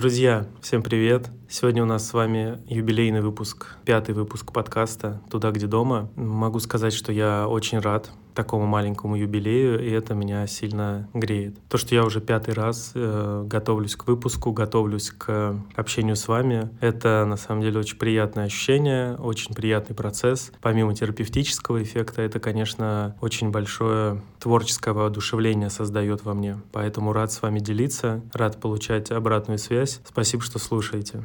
Друзья, всем привет! Сегодня у нас с вами юбилейный выпуск, 5-й выпуск подкаста «Туда, где дома». Могу сказать, что я очень рад такому маленькому юбилею, и это меня сильно греет. То, что я уже 5-й раз готовлюсь к выпуску, готовлюсь к общению с вами, это на самом деле очень приятное ощущение, очень приятный процесс. Помимо терапевтического эффекта, это, конечно, очень большое творческое воодушевление создает во мне. Поэтому рад с вами делиться, рад получать обратную связь. Спасибо, что слушаете.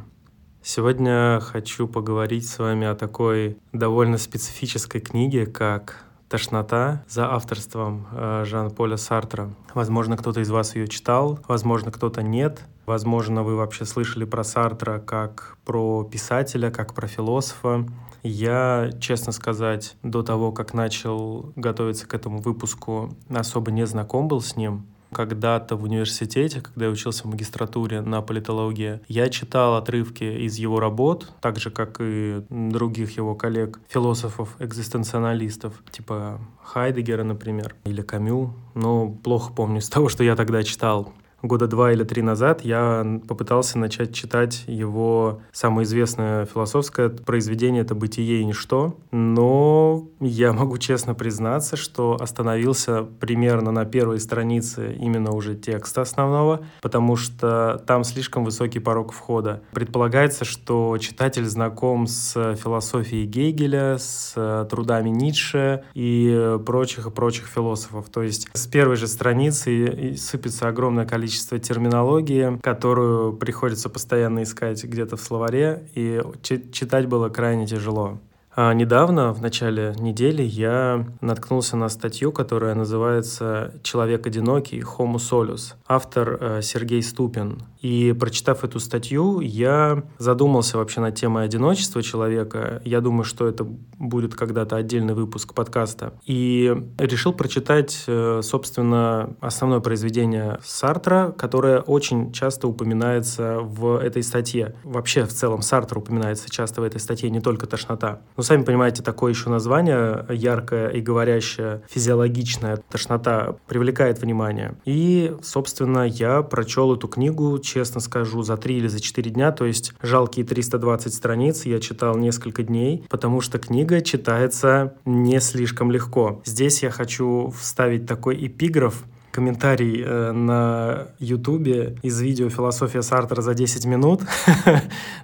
Сегодня хочу поговорить с вами о такой довольно специфической книге, как «Тошнота» за авторством Жан-Поля Сартра. Возможно, кто-то из вас ее читал, возможно, кто-то нет. Возможно, вы вообще слышали про Сартра как про писателя, как про философа. Я, честно сказать, до того, как начал готовиться к этому выпуску, особо не знаком был с ним. Когда-то в университете, когда я учился в магистратуре на политологии, я читал отрывки из его работ, так же, как и других его коллег, философов-экзистенционалистов, типа Хайдегера, например, или Камю. Но плохо помню из того, что я тогда читал. Года 2 или 3 назад я попытался начать читать его самое известное философское произведение — это «Бытие и ничто». Но я могу честно признаться, что остановился примерно на первой странице именно уже текста основного, потому что там слишком высокий порог входа. Предполагается, что читатель знаком с философией Гегеля, с трудами Ницше и прочих философов. То есть с первой же страницы сыпется огромное количество терминологии, которую приходится постоянно искать где-то в словаре, и читать было крайне тяжело. А недавно, в начале недели, я наткнулся на статью, которая называется «Человек-одинокий. Homo solus». Автор Сергей Ступин. И, прочитав эту статью, я задумался вообще над темой одиночества человека. Я думаю, что это будет когда-то отдельный выпуск подкаста. И решил прочитать, собственно, основное произведение Сартра, которое очень часто упоминается в этой статье. Вообще, в целом, Сартр упоминается часто в этой статье, не только «Тошнота». Но сами понимаете, такое еще название, яркое и говорящее, физиологичная тошнота, привлекает внимание. И, собственно, я прочел эту книгу, честно скажу, за 3 или за 4 дня, то есть жалкие 320 страниц я читал несколько дней, потому что книга читается не слишком легко. Здесь я хочу вставить такой эпиграф, комментарий на Ютубе из видео «Философия Сартра за 10 минут».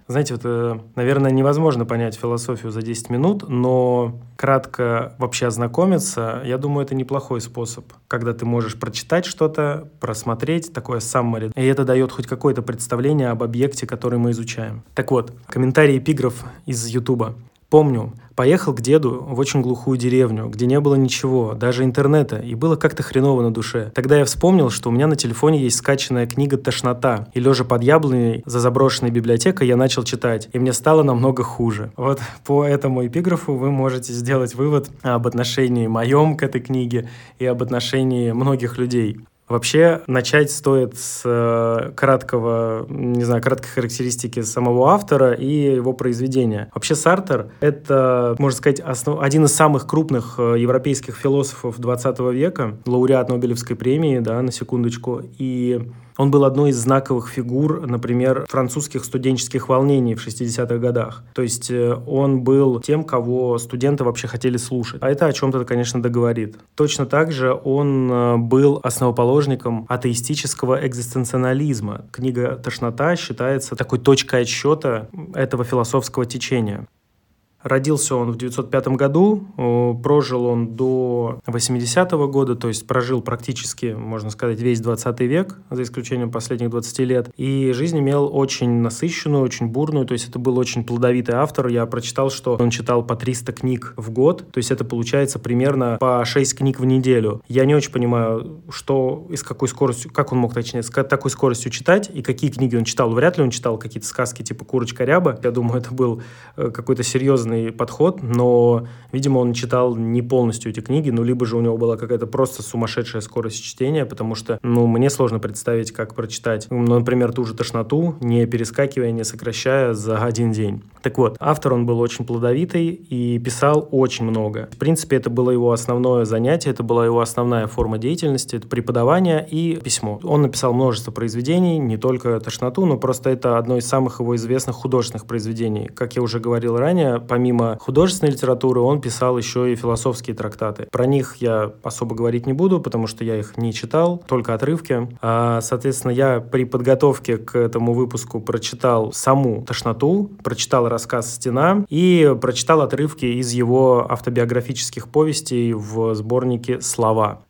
Знаете, вот, наверное, невозможно понять философию за 10 минут, но кратко вообще ознакомиться, я думаю, это неплохой способ, когда ты можешь прочитать что-то, просмотреть, такое саммари, и это дает хоть какое-то представление об объекте, который мы изучаем. Так вот, комментарий эпиграф из Ютуба. «Помню, поехал к деду в очень глухую деревню, где не было ничего, даже интернета, и было как-то хреново на душе. Тогда я вспомнил, что у меня на телефоне есть скачанная книга «Тошнота», и лежа под яблоней за заброшенной библиотекой я начал читать, и мне стало намного хуже». Вот по этому эпиграфу вы можете сделать вывод об отношении моем к этой книге и об отношении многих людей. Вообще, начать стоит с краткой характеристики самого автора и его произведения. Вообще, Сартр — это, можно сказать, один из самых крупных европейских философов XX века, лауреат Нобелевской премии, да, на секундочку, и он был одной из знаковых фигур, например, французских студенческих волнений в 60-х годах. То есть он был тем, кого студенты вообще хотели слушать. А это о чем-то, конечно, договорит. Точно так же он был основоположником атеистического экзистенционализма. Книга «Тошнота» считается такой точкой отсчета этого философского течения. Родился он в 1905 году, прожил он до 80-го года, то есть прожил практически, можно сказать, весь 20 век, за исключением последних 20 лет. И жизнь имел очень насыщенную, очень бурную, то есть это был очень плодовитый автор. Я прочитал, что он читал по 300 книг в год, то есть это получается примерно по 6 книг в неделю. Я не очень понимаю, что и с какой скоростью, как он мог, точнее, с такой скоростью читать и какие книги он читал. Вряд ли он читал какие-то сказки типа «Курочка Ряба». Я думаю, это был какой-то серьезный подход, но, видимо, он читал не полностью эти книги, ну, либо же у него была какая-то просто сумасшедшая скорость чтения, потому что, ну, мне сложно представить, как прочитать, ну, например, ту же «Тошноту», не перескакивая, не сокращая за один день. Так вот, автор он был очень плодовитый и писал очень много. В принципе, это было его основное занятие, это была его основная форма деятельности, это преподавание и письмо. Он написал множество произведений, не только «Тошноту», но просто это одно из самых его известных художественных произведений. Как я уже говорил ранее, помимо художественной литературы он писал еще и философские трактаты. Про них я особо говорить не буду, потому что я их не читал, только отрывки. Соответственно, я при подготовке к этому выпуску прочитал саму «Тошноту», прочитал рассказ «Стена» и прочитал отрывки из его автобиографических повестей в сборнике «Слова».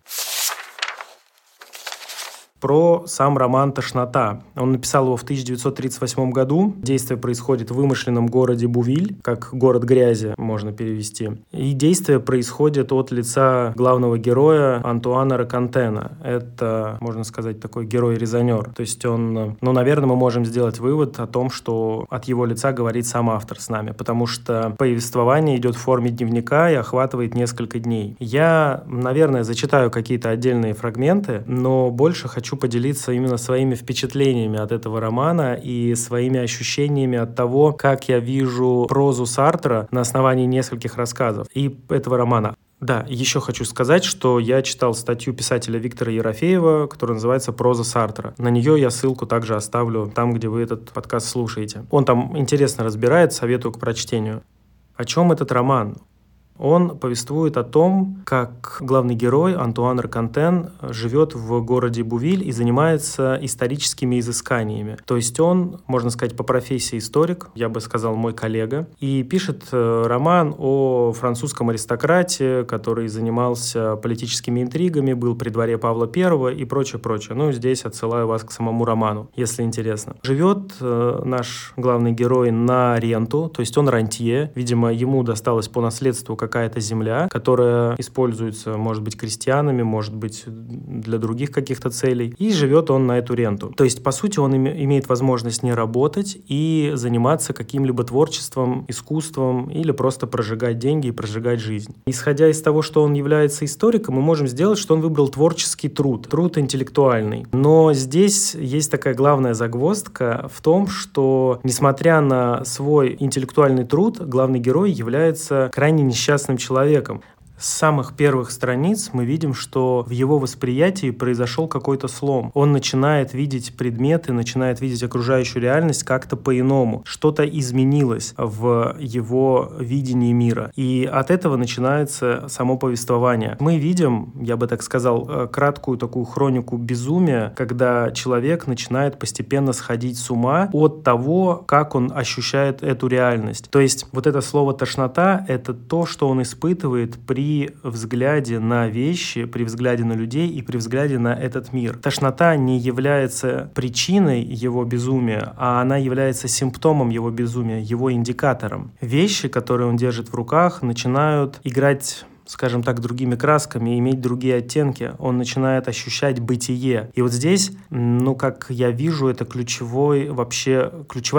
Про сам роман «Тошнота». Он написал его в 1938 году. Действие происходит в вымышленном городе Бувиль, как город грязи можно перевести. И действие происходит от лица главного героя Антуана Рокантена. Это, можно сказать, такой герой-резонер. То есть он, наверное, мы можем сделать вывод о том, что от его лица говорит сам автор с нами, потому что повествование идет в форме дневника и охватывает несколько дней. Я, наверное, зачитаю какие-то отдельные фрагменты, но больше хочу поделиться именно своими впечатлениями от этого романа и своими ощущениями от того, как я вижу прозу Сартра на основании нескольких рассказов и этого романа. Да, еще хочу сказать, что я читал статью писателя Виктора Ерофеева, которая называется «Проза Сартра». На нее я ссылку также оставлю там, где вы этот подкаст слушаете. Он там интересно разбирает, советую к прочтению. О чем этот роман? Он повествует о том, как главный герой Антуан Рокантен живет в городе Бувиль и занимается историческими изысканиями. То есть он, можно сказать, по профессии историк, я бы сказал, мой коллега, и пишет роман о французском аристократе, который занимался политическими интригами, был при дворе Павла I и прочее. Ну, здесь отсылаю вас к самому роману, если интересно. Живет наш главный герой на ренту, то есть он рантье, видимо, ему досталось по наследству какая-то земля, которая используется, может быть, крестьянами, может быть, для других каких-то целей, и живет он на эту ренту. То есть, по сути, он имеет возможность не работать и заниматься каким-либо творчеством, искусством или просто прожигать деньги и прожигать жизнь. Исходя из того, что он является историком, мы можем сделать, что он выбрал творческий труд интеллектуальный. Но здесь есть такая главная загвоздка в том, что, несмотря на свой интеллектуальный труд, главный герой является крайне несчастным человеком. С самых первых страниц мы видим, что в его восприятии произошел какой-то слом. Он начинает видеть предметы, начинает видеть окружающую реальность как-то по-иному. Что-то изменилось в его видении мира. И от этого начинается само повествование. Мы видим, я бы так сказал, краткую такую хронику безумия, когда человек начинает постепенно сходить с ума от того, как он ощущает эту реальность. То есть вот это слово «тошнота» — это то, что он испытывает при взгляде на вещи, при взгляде на людей и при взгляде на этот мир. Тошнота не является причиной его безумия, а она является симптомом его безумия, его индикатором. Вещи, которые он держит в руках, начинают играть, скажем так, другими красками, иметь другие оттенки. Он начинает ощущать бытие. И вот здесь, как я вижу, это ключевая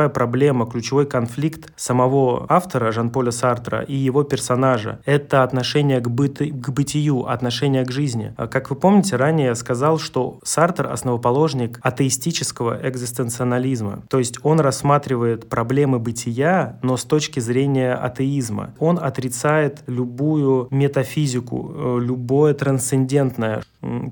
проблема, ключевой конфликт самого автора Жан-Поля Сартра и его персонажа. Это отношение к бытию, отношение к жизни. Как вы помните, ранее я сказал, что Сартр — основоположник атеистического экзистенциализма. То есть он рассматривает проблемы бытия, но с точки зрения атеизма. Он отрицает любую метафизику, любое трансцендентное.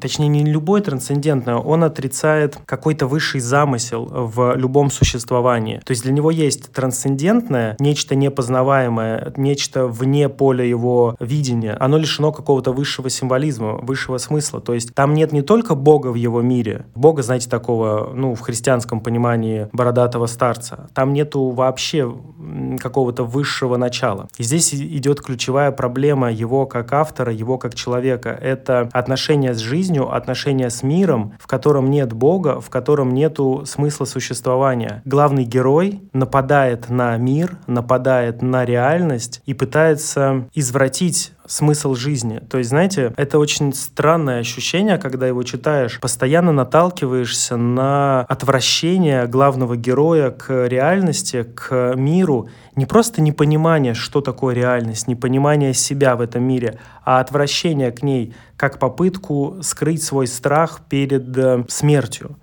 Точнее, не любое трансцендентное, он отрицает какой-то высший замысел в любом существовании. То есть для него есть трансцендентное, нечто непознаваемое, нечто вне поля его видения. Оно лишено какого-то высшего символизма, высшего смысла. То есть там нет не только Бога в его мире. Бога, знаете, такого, в христианском понимании бородатого старца. Там нету вообще какого-то высшего начала. И здесь идет ключевая проблема его как автора, его как человека. Это отношение с жизнью, отношение с миром, в котором нет Бога, в котором нету смысла существования. Главный герой нападает на мир, нападает на реальность и пытается извратить смысл жизни. То есть, знаете, это очень странное ощущение, когда его читаешь, постоянно наталкиваешься на отвращение главного героя к реальности, к миру. Не просто непонимание, что такое реальность, непонимание себя в этом мире, а отвращение к ней, как попытку скрыть свой страх перед смертью.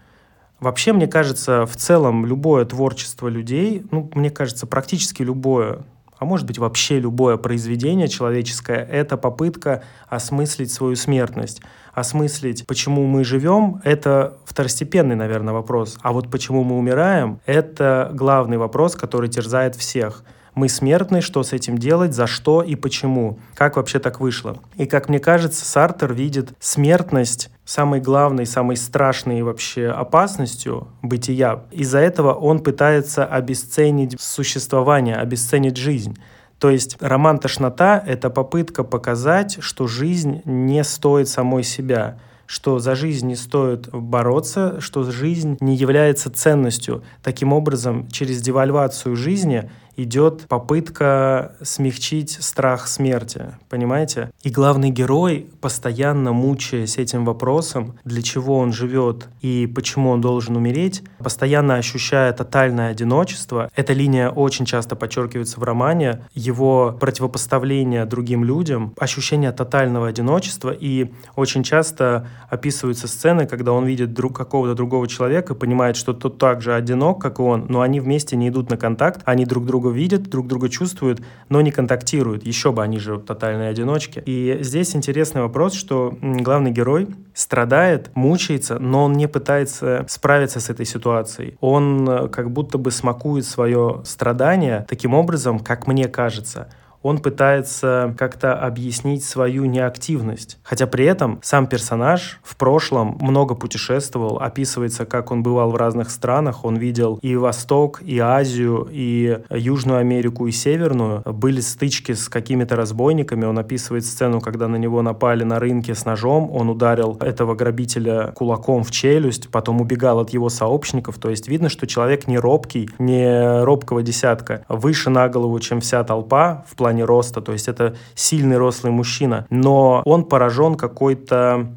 Вообще, мне кажется, в целом любое творчество людей, мне кажется, практически любое, а может быть вообще любое произведение человеческое, это попытка осмыслить свою смертность, осмыслить, почему мы живем, это второстепенный, наверное, вопрос, а вот почему мы умираем, это главный вопрос, который терзает всех. Мы смертны, что с этим делать, за что и почему, как вообще так вышло. И, как мне кажется, Сартр видит смертность самой главной, самой страшной вообще опасностью бытия. Из-за этого он пытается обесценить существование, обесценить жизнь. То есть роман «Тошнота» — это попытка показать, что жизнь не стоит самой себя, что за жизнь не стоит бороться, что жизнь не является ценностью. Таким образом, через девальвацию жизни идет попытка смягчить страх смерти, понимаете? И главный герой, постоянно мучаясь этим вопросом, для чего он живет и почему он должен умереть, постоянно ощущая тотальное одиночество. Эта линия очень часто подчеркивается в романе, его противопоставление другим людям, ощущение тотального одиночества, и очень часто описываются сцены, когда он видит какого-то другого человека и понимает, что тот так же одинок, как и он, но они вместе не идут на контакт, они друг друга видят, друг друга чувствуют, но не контактируют. Еще бы, они же тотальные одиночки. И здесь интересный вопрос, что главный герой страдает, мучается, но он не пытается справиться с этой ситуацией. Он как будто бы смакует свое страдание таким образом, как мне кажется. Он пытается как-то объяснить свою неактивность. Хотя при этом сам персонаж в прошлом много путешествовал, описывается, как он бывал в разных странах, он видел и Восток, и Азию, и Южную Америку, и Северную. Были стычки с какими-то разбойниками, он описывает сцену, когда на него напали на рынке с ножом, он ударил этого грабителя кулаком в челюсть, потом убегал от его сообщников. То есть видно, что человек не робкий, не робкого десятка, выше на голову, чем вся толпа, в плане роста, то есть это сильный рослый мужчина, но он поражен какой-то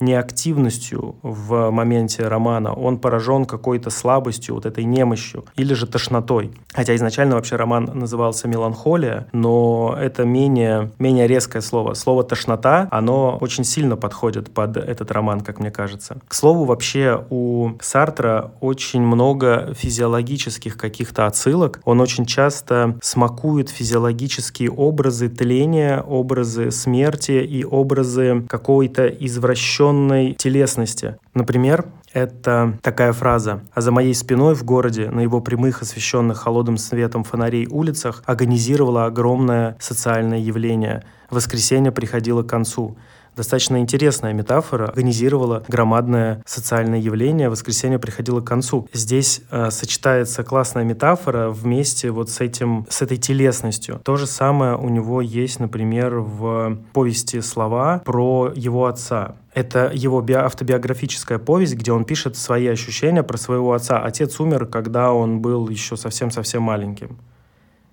неактивностью в моменте романа, он поражен какой-то слабостью, вот этой немощью, или же тошнотой. Хотя изначально вообще роман назывался «Меланхолия», но это менее резкое слово. Слово «тошнота», оно очень сильно подходит под этот роман, как мне кажется. К слову, вообще у Сартра очень много физиологических каких-то отсылок. Он очень часто смакует физиологические образы тления, образы смерти и образы какой-то извращенной телесности. Например, это такая фраза: «А за моей спиной в городе, на его прямых, освещенных холодным светом фонарей улицах, агонизировало огромное социальное явление. Воскресенье приходило к концу». Достаточно интересная метафора. Организировала громадное социальное явление. Воскресенье приходило к концу. Здесь сочетается классная метафора вместе вот с этой телесностью. То же самое у него есть, например, в повести «Слова» про его отца. Это его автобиографическая повесть, где он пишет свои ощущения про своего отца. Отец умер, когда он был еще совсем-совсем маленьким.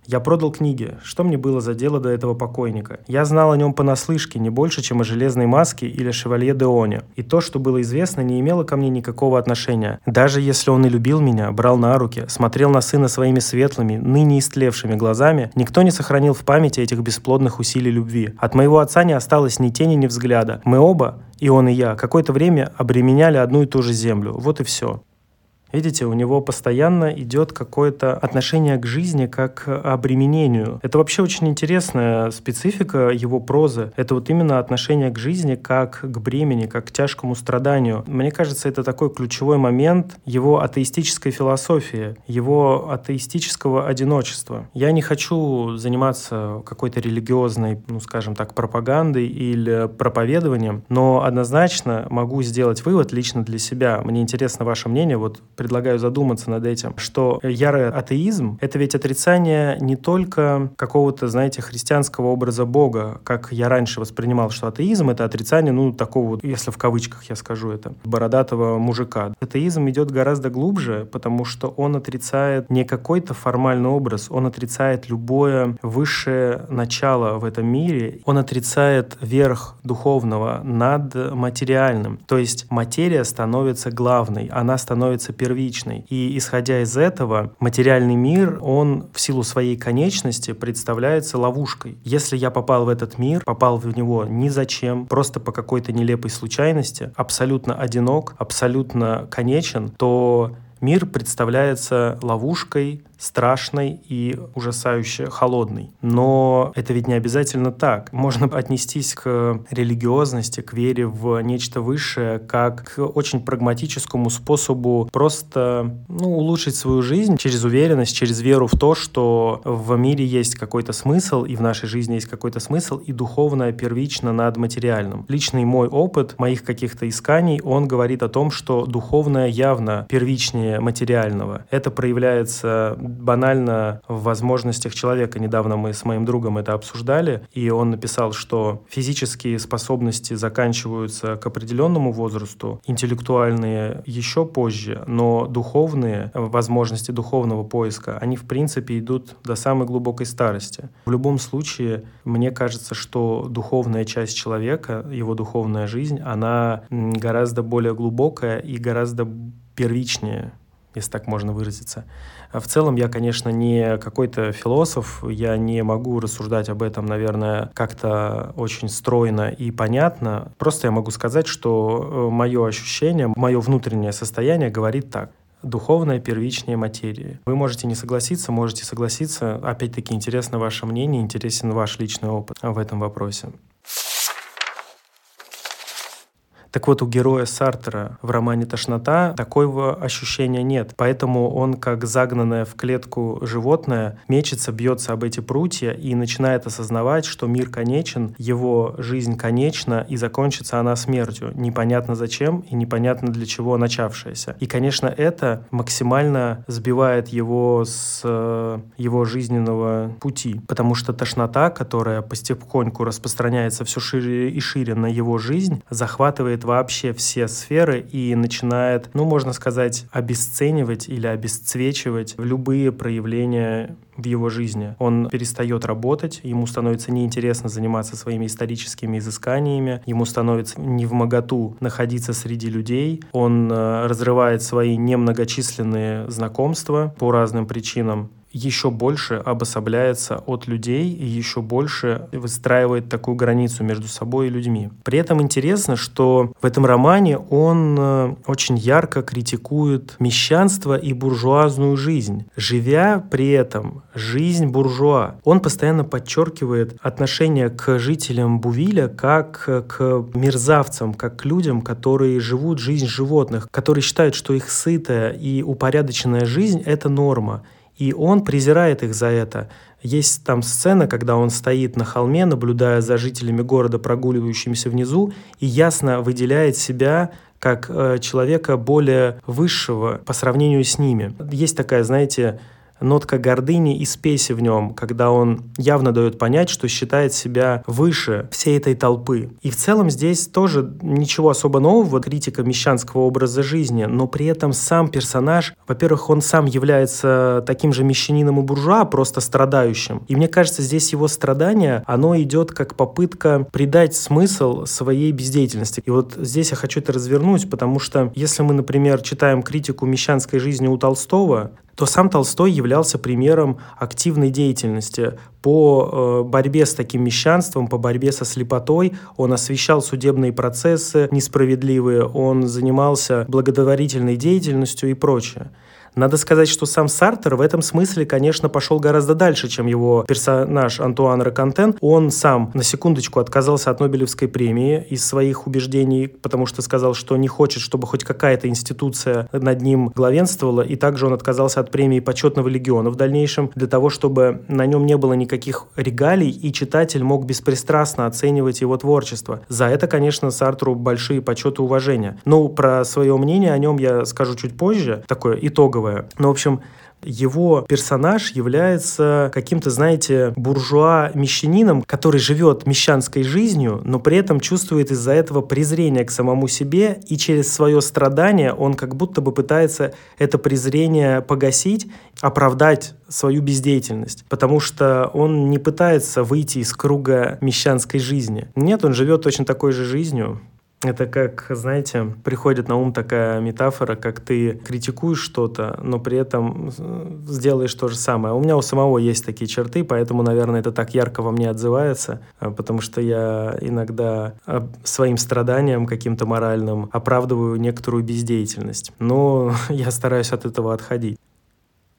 «Я продал книги. Что мне было за дело до этого покойника? Я знал о нем понаслышке, не больше, чем о железной маске или Шевалье д'Еоне. И то, что было известно, не имело ко мне никакого отношения. Даже если он и любил меня, брал на руки, смотрел на сына своими светлыми, ныне истлевшими глазами, никто не сохранил в памяти этих бесплодных усилий любви. От моего отца не осталось ни тени, ни взгляда. Мы оба, и он и я, какое-то время обременяли одну и ту же землю. Вот и все». Видите, у него постоянно идет какое-то отношение к жизни как к обременению. Это вообще очень интересная специфика его прозы. Это вот именно отношение к жизни как к бремени, как к тяжкому страданию. Мне кажется, это такой ключевой момент его атеистической философии, его атеистического одиночества. Я не хочу заниматься какой-то религиозной, скажем так, пропагандой или проповедованием, но однозначно могу сделать вывод лично для себя. Мне интересно ваше мнение, вот предлагаю задуматься над этим, что ярый атеизм — это ведь отрицание не только какого-то, знаете, христианского образа Бога, как я раньше воспринимал, что атеизм — это отрицание, такого вот, если в кавычках я скажу это, бородатого мужика. Атеизм идет гораздо глубже, потому что он отрицает не какой-то формальный образ, он отрицает любое высшее начало в этом мире, он отрицает верх духовного над материальным. То есть материя становится главной, она становится первым, первичной. И исходя из этого, материальный мир, он в силу своей конечности представляется ловушкой. Если я попал в этот мир, попал в него ни зачем, просто по какой-то нелепой случайности, абсолютно одинок, абсолютно конечен, то мир представляется ловушкой, страшной и ужасающе холодной. Но это ведь не обязательно так. Можно отнестись к религиозности, к вере в нечто высшее, как к очень прагматическому способу просто улучшить свою жизнь через уверенность, через веру в то, что в мире есть какой-то смысл, и в нашей жизни есть какой-то смысл, и духовное первично над материальным. Личный мой опыт, моих каких-то исканий, он говорит о том, что духовное явно первичнее материального. Это проявляется банально в возможностях человека. Недавно мы с моим другом это обсуждали, и он написал, что физические способности заканчиваются к определенному возрасту, интеллектуальные еще позже, но духовные возможности духовного поиска, они в принципе идут до самой глубокой старости. В любом случае, мне кажется, что духовная часть человека, его духовная жизнь, она гораздо более глубокая и гораздо первичнее, если так можно выразиться. В целом я, конечно, не какой-то философ, я не могу рассуждать об этом, наверное, как-то очень стройно и понятно. Просто я могу сказать, что мое ощущение, мое внутреннее состояние говорит так. Духовное первичнее материи. Вы можете не согласиться, можете согласиться. Опять-таки, интересно ваше мнение, интересен ваш личный опыт в этом вопросе. Так вот, у героя Сартра в романе «Тошнота» такого ощущения нет. Поэтому он, как загнанное в клетку животное, мечется, бьется об эти прутья и начинает осознавать, что мир конечен, его жизнь конечна, и закончится она смертью. Непонятно зачем и непонятно для чего начавшаяся. И, конечно, это максимально сбивает его с его жизненного пути. Потому что тошнота, которая постепеньку распространяется все шире и шире на его жизнь, захватывает вообще все сферы и начинает, можно сказать, обесценивать или обесцвечивать любые проявления в его жизни. Он перестает работать, ему становится неинтересно заниматься своими историческими изысканиями, ему становится невмоготу находиться среди людей, он разрывает свои немногочисленные знакомства по разным причинам, еще больше обособляется от людей и еще больше выстраивает такую границу между собой и людьми. При этом интересно, что в этом романе он очень ярко критикует мещанство и буржуазную жизнь, живя при этом жизнь буржуа. Он постоянно подчеркивает отношение к жителям Бувиля как к мерзавцам, как к людям, которые живут жизнь животных, которые считают, что их сытая и упорядоченная жизнь — это норма. И он презирает их за это. Есть там сцена, когда он стоит на холме, наблюдая за жителями города, прогуливающимися внизу, и ясно выделяет себя как человека более высшего по сравнению с ними. Есть такая, знаете, нотка гордыни и спеси в нем, когда он явно дает понять, что считает себя выше всей этой толпы. И в целом здесь тоже ничего особо нового, критика мещанского образа жизни, но при этом сам персонаж, во-первых, он сам является таким же мещанином и буржуа, просто страдающим. И мне кажется, здесь его страдание, оно идет как попытка придать смысл своей бездеятельности. И вот здесь я хочу это развернуть, потому что если мы, например, читаем критику мещанской жизни у Толстого, то сам Толстой являлся примером активной деятельности по борьбе с таким мещанством, по борьбе со слепотой. Он освещал судебные процессы несправедливые, он занимался благотворительной деятельностью и прочее. Надо сказать, что сам Сартр в этом смысле, конечно, пошел гораздо дальше, чем его персонаж Антуан Рокантен. Он сам, на секундочку, отказался от Нобелевской премии из своих убеждений, потому что сказал, что не хочет, чтобы хоть какая-то институция над ним главенствовала, и также он отказался от премии Почетного легиона в дальнейшем, для того, чтобы на нем не было никаких регалий, и читатель мог беспристрастно оценивать его творчество. За это, конечно, Сартру большие почеты и уважения. Но про свое мнение о нем я скажу чуть позже, такое итоговое. В общем, его персонаж является каким-то, знаете, буржуа-мещанином, который живет мещанской жизнью, но при этом чувствует из-за этого презрение к самому себе, и через свое страдание он как будто бы пытается это презрение погасить, оправдать свою бездеятельность, потому что он не пытается выйти из круга мещанской жизни. Нет, он живет точно такой же жизнью, Это как, знаете, приходит на ум такая метафора, как ты критикуешь что-то, но при этом сделаешь то же самое. У меня у самого есть такие черты, поэтому, наверное, это так ярко во мне отзывается, потому что я иногда своим страданием каким-то моральным оправдываю некоторую бездеятельность. Но я стараюсь от этого отходить.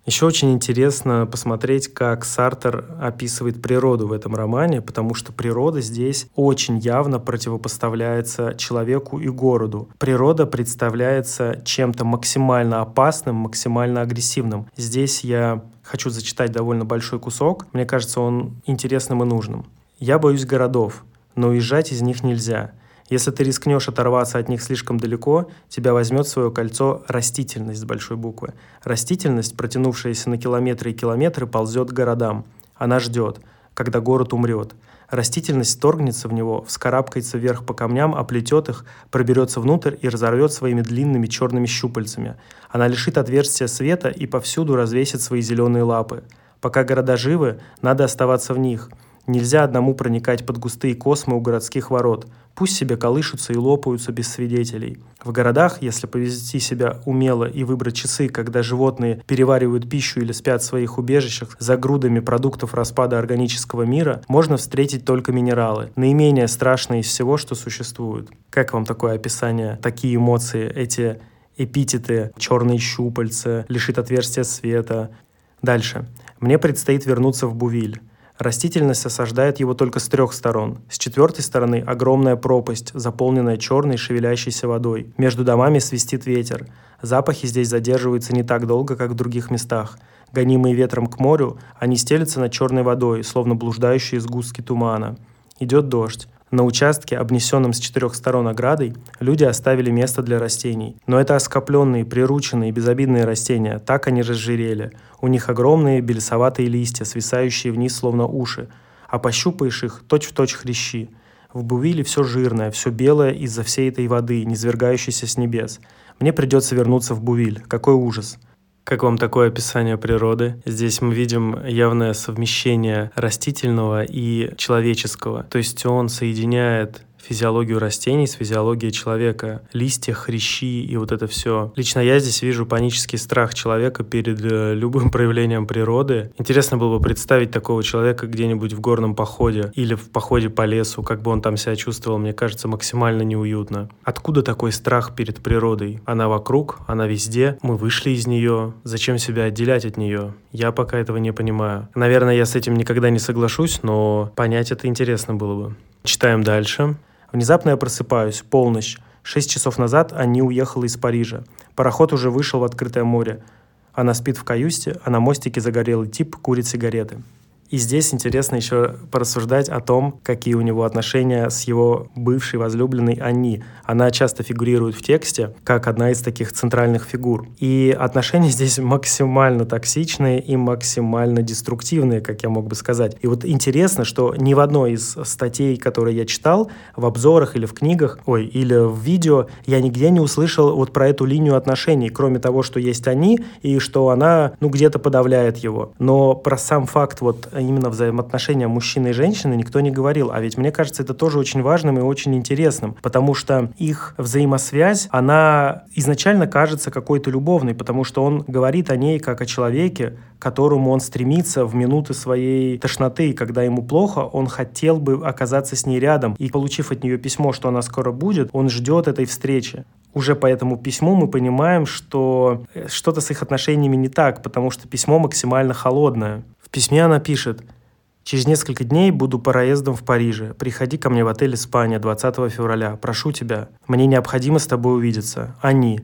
Еще очень интересно посмотреть, как Сартр описывает природу в этом романе, потому что природа здесь очень явно противопоставляется человеку и городу. Природа представляется чем-то максимально опасным, максимально агрессивным. Здесь я хочу зачитать довольно большой кусок. Мне кажется, он интересным и нужным. «Я боюсь городов, но уезжать из них нельзя. Если ты рискнешь оторваться от них слишком далеко, тебя возьмет в свое кольцо растительность с большой буквы. Растительность, протянувшаяся на километры и километры, ползет к городам. Она ждет, когда город умрет. Растительность вторгнется в него, вскарабкается вверх по камням, оплетет их, проберется внутрь и разорвет своими длинными черными щупальцами. Она лишит отверстия света и повсюду развесит свои зеленые лапы. Пока города живы, надо оставаться в них. Нельзя одному проникать под густые космы у городских ворот. Пусть себе колышутся и лопаются без свидетелей. В городах, если повести себя умело и выбрать часы, когда животные переваривают пищу или спят в своих убежищах за грудами продуктов распада органического мира, можно встретить только минералы, наименее страшные из всего, что существует». Как вам такое описание, такие эмоции, эти эпитеты, черные щупальца, лишит отверстия света? Дальше. «Мне предстоит вернуться в Бувиль. Растительность осаждает его только с трех сторон. С четвертой стороны огромная пропасть, заполненная черной шевелящейся водой. Между домами свистит ветер. Запахи здесь задерживаются не так долго, как в других местах. Гонимые ветром к морю, они стелятся над черной водой, словно блуждающие сгустки тумана. Идет дождь. На участке, обнесенном с четырех сторон оградой, люди оставили место для растений. Но это оскопленные, прирученные, безобидные растения, так они разжирели. У них огромные белесоватые листья, свисающие вниз словно уши. А пощупаешь их, точь-в-точь хрящи. В Бувиле все жирное, все белое из-за всей этой воды, низвергающейся с небес. Мне придется вернуться в Бувиль. Какой ужас!» Как вам такое описание природы? Здесь мы видим явное совмещение растительного и человеческого. То есть он соединяет физиологию растений с физиологией человека. Листья, хрящи и вот это все. Лично я здесь вижу панический страх человека перед любым проявлением природы. Интересно было бы представить такого человека где-нибудь в горном походе или в походе по лесу, как бы он там себя чувствовал, мне кажется, максимально неуютно. Откуда такой страх перед природой? Она вокруг, она везде, мы вышли из нее. Зачем себя отделять от нее? Я пока этого не понимаю. Наверное, я с этим никогда не соглашусь, но понять это интересно было бы. Читаем дальше. «Внезапно я просыпаюсь. Полночь. 6 часов назад Анни уехала из Парижа. Пароход уже вышел в открытое море. Она спит в каюте, а на мостике загорелый тип курит сигареты». И здесь интересно еще порассуждать о том, какие у него отношения с его бывшей возлюбленной Анни. Она часто фигурирует в тексте как одна из таких центральных фигур. И отношения здесь максимально токсичные и максимально деструктивные, как я мог бы сказать. И вот интересно, что ни в одной из статей, которые я читал, в обзорах или в книгах, или в видео, я нигде не услышал вот про эту линию отношений, кроме того, что есть Анни и что она, где-то подавляет его. Но про сам факт именно взаимоотношения мужчины и женщины никто не говорил. А ведь, мне кажется, это тоже очень важным и очень интересным, потому что их взаимосвязь, она изначально кажется какой-то любовной, потому что он говорит о ней как о человеке, к которому он стремится в минуты своей тошноты, когда ему плохо, он хотел бы оказаться с ней рядом. И, получив от нее письмо, что она скоро будет, он ждет этой встречи. Уже по этому письму мы понимаем, что что-то с их отношениями не так, потому что письмо максимально холодное. В письме она пишет: «Через несколько дней буду проездом в Париже. Приходи ко мне в отель «Испания» 20 февраля. Прошу тебя. Мне необходимо с тобой увидеться. Анни».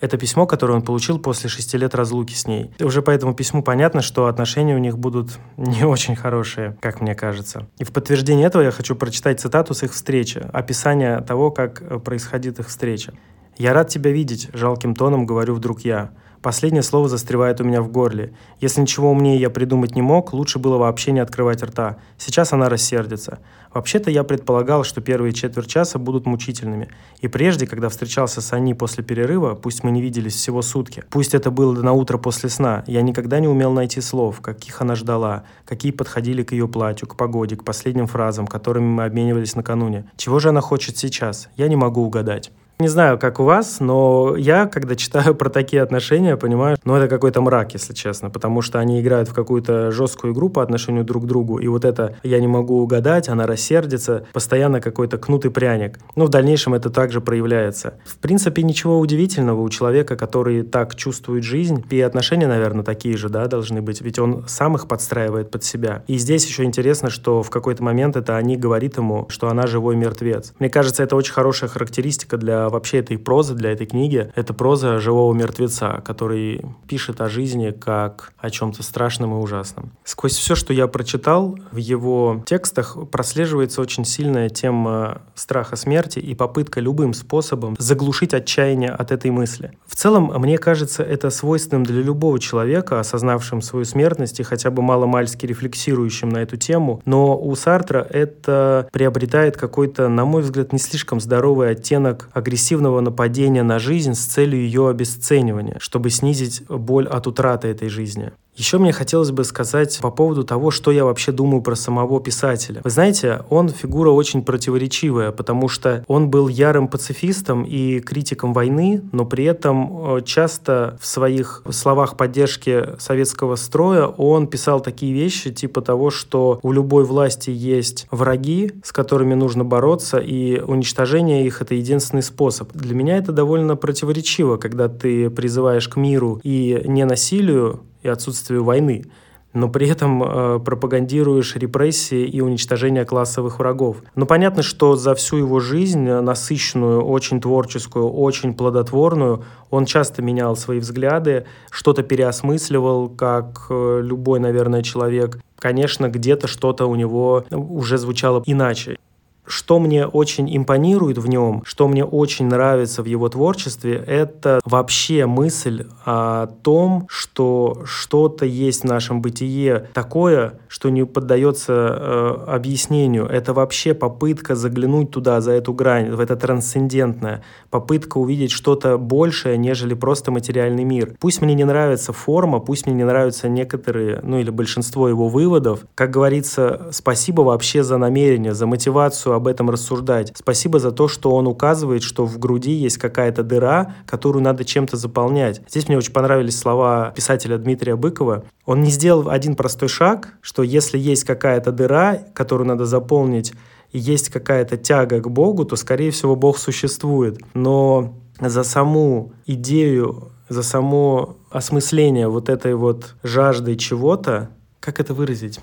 Это письмо, которое он получил после 6 лет разлуки с ней. И уже по этому письму понятно, что отношения у них будут не очень хорошие, как мне кажется. И в подтверждение этого я хочу прочитать цитату с их встречи, описание того, как происходит их встреча. «Я рад тебя видеть», — жалким тоном говорю вдруг я. Последнее слово застревает у меня в горле. Если ничего умнее я придумать не мог, лучше было вообще не открывать рта. Сейчас она рассердится. Вообще-то я предполагал, что первые четверть часа будут мучительными. И прежде, когда встречался с Анни после перерыва, пусть мы не виделись всего сутки, пусть это было на утро после сна, я никогда не умел найти слов, каких она ждала, какие подходили к ее платью, к погоде, к последним фразам, которыми мы обменивались накануне. Чего же она хочет сейчас? Я не могу угадать. Не знаю, как у вас, но я, когда читаю про такие отношения, понимаю, это какой-то мрак, если честно, потому что они играют в какую-то жесткую игру по отношению друг к другу, и вот это «я не могу угадать», «она рассердится», постоянно какой-то кнут и пряник. Но в дальнейшем это также проявляется. В принципе, ничего удивительного у человека, который так чувствует жизнь, и отношения, наверное, такие же, да, должны быть, ведь он сам их подстраивает под себя. И здесь еще интересно, что в какой-то момент это Анни говорит ему, что она живой мертвец. Мне кажется, это очень хорошая характеристика для вообще этой прозы, для этой книги. Это проза живого мертвеца, который пишет о жизни как о чем-то страшном и ужасном. Сквозь все, что я прочитал, в его текстах прослеживается очень сильная тема страха смерти и попытка любым способом заглушить отчаяние от этой мысли. В целом, мне кажется, это свойственным для любого человека, осознавшим свою смертность и хотя бы маломальски рефлексирующим на эту тему, но у Сартра это приобретает какой-то, на мой взгляд, не слишком здоровый оттенок агрессивного нападения на жизнь с целью ее обесценивания, чтобы снизить боль от утраты этой жизни. Еще мне хотелось бы сказать по поводу того, что я вообще думаю про самого писателя. Вы знаете, он фигура очень противоречивая, потому что он был ярым пацифистом и критиком войны, но при этом часто в своих словах поддержки советского строя он писал такие вещи, типа того, что у любой власти есть враги, с которыми нужно бороться, и уничтожение их — это единственный способ. Для меня это довольно противоречиво, когда ты призываешь к миру и ненасилию, и отсутствию войны, но при этом пропагандируешь репрессии и уничтожение классовых врагов. Но понятно, что за всю его жизнь, насыщенную, очень творческую, очень плодотворную, он часто менял свои взгляды, что-то переосмысливал, как любой, наверное, человек. Конечно, где-то что-то у него уже звучало иначе. Что мне очень импонирует в нем, что мне очень нравится в его творчестве, это вообще мысль о том, что что-то есть в нашем бытие такое, что не поддается объяснению. Это вообще попытка заглянуть туда, за эту грань, в это трансцендентное, попытка увидеть что-то большее, нежели просто материальный мир. Пусть мне не нравится форма, пусть мне не нравятся некоторые, или большинство его выводов. Как говорится, спасибо вообще за намерение, за мотивацию об этом рассуждать. Спасибо за то, что он указывает, что в груди есть какая-то дыра, которую надо чем-то заполнять. Здесь мне очень понравились слова писателя Дмитрия Быкова. Он не сделал один простой шаг, что если есть какая-то дыра, которую надо заполнить, и есть какая-то тяга к Богу, то, скорее всего, Бог существует. Но за саму идею, за само осмысление вот этой жажды чего-то, как это выразить?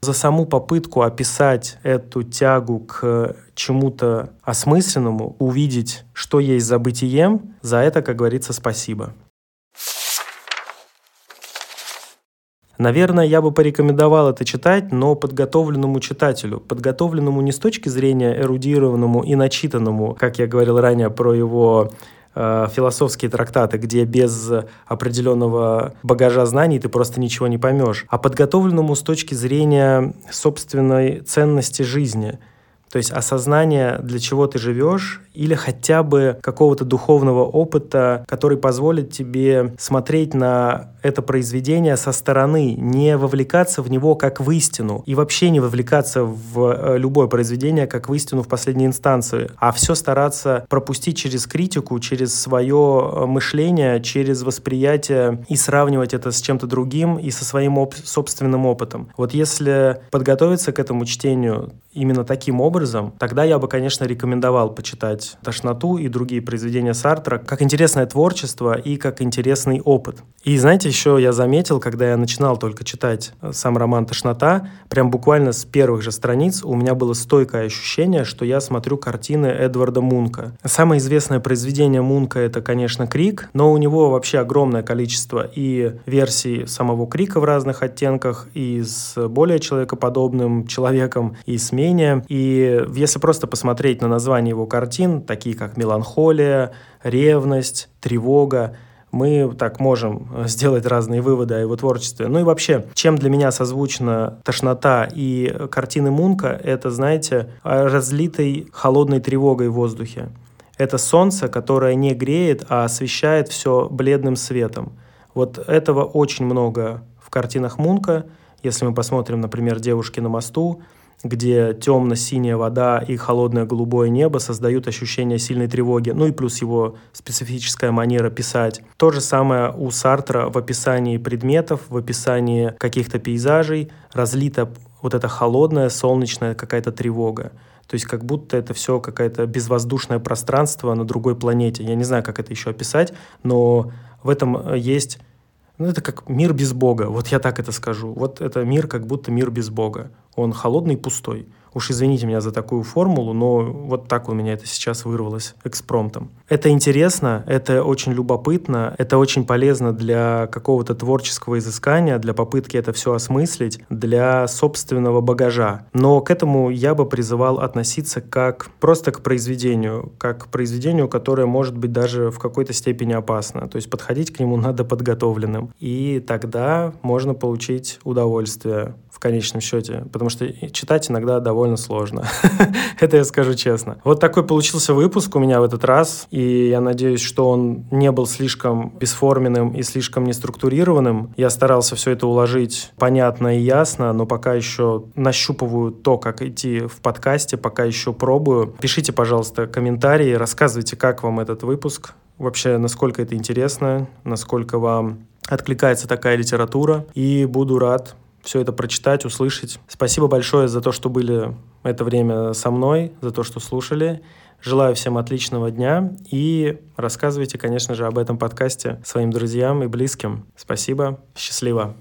За саму попытку описать эту тягу к чему-то осмысленному, увидеть, что есть за бытием, за это, как говорится, спасибо. Наверное, я бы порекомендовал это читать, но подготовленному читателю. Подготовленному не с точки зрения эрудированному и начитанному, как я говорил ранее про его философские трактаты, где без определенного багажа знаний ты просто ничего не поймешь, а подготовленному с точки зрения собственной ценности жизни. То есть осознание, для чего ты живешь, или хотя бы какого-то духовного опыта, который позволит тебе смотреть на это произведение со стороны, не вовлекаться в него как в истину, и вообще не вовлекаться в любое произведение как в истину в последней инстанции, а все стараться пропустить через критику, через свое мышление, через восприятие и сравнивать это с чем-то другим и со своим собственным опытом. Если подготовиться к этому чтению именно таким образом, тогда я бы, конечно, рекомендовал почитать «Тошноту» и другие произведения Сартра как интересное творчество и как интересный опыт. И знаете, еще я заметил, когда я начинал только читать сам роман «Тошнота», прям буквально с первых же страниц у меня было стойкое ощущение, что я смотрю картины Эдварда Мунка. Самое известное произведение Мунка — это, конечно, «Крик», но у него вообще огромное количество и версий самого «Крика» в разных оттенках, и с более человекоподобным человеком, и с менее. И если просто посмотреть на название его картин, такие как «Меланхолия», «Ревность», «Тревога», мы так можем сделать разные выводы о его творчестве. Ну и вообще, чем для меня созвучна «Тошнота» и картины Мунка, это, знаете, разлитой холодной тревогой в воздухе. Это солнце, которое не греет, а освещает все бледным светом. Вот этого очень много в картинах Мунка. Если мы посмотрим, например, «Девушки на мосту», где темно-синяя вода и холодное голубое небо создают ощущение сильной тревоги, ну и плюс его специфическая манера писать. То же самое у Сартра в описании предметов, в описании каких-то пейзажей разлита вот эта холодная, солнечная какая-то тревога. То есть как будто это все какое-то безвоздушное пространство на другой планете. Я не знаю, как это еще описать, но в этом есть... Ну, это как мир без Бога, вот я так это скажу. Вот это мир, как будто мир без Бога. Он холодный и пустой. Уж извините меня за такую формулу, но вот так у меня это сейчас вырвалось экспромтом. Это интересно, это очень любопытно, это очень полезно для какого-то творческого изыскания, для попытки это все осмыслить, для собственного багажа. Но к этому я бы призывал относиться как просто к произведению, которое может быть даже в какой-то степени опасно. То есть подходить к нему надо подготовленным. И тогда можно получить удовольствие в конечном счете, потому что читать иногда довольно сложно. Это я скажу честно. Вот такой получился выпуск у меня в этот раз, и я надеюсь, что он не был слишком бесформенным и слишком неструктурированным. Я старался все это уложить понятно и ясно, но пока еще нащупываю то, как идти в подкасте, пока еще пробую. Пишите, пожалуйста, комментарии, рассказывайте, как вам этот выпуск, вообще, насколько это интересно, насколько вам откликается такая литература, и буду рад все это прочитать, услышать. Спасибо большое за то, что были это время со мной, за то, что слушали. Желаю всем отличного дня и рассказывайте, конечно же, об этом подкасте своим друзьям и близким. Спасибо, счастливо.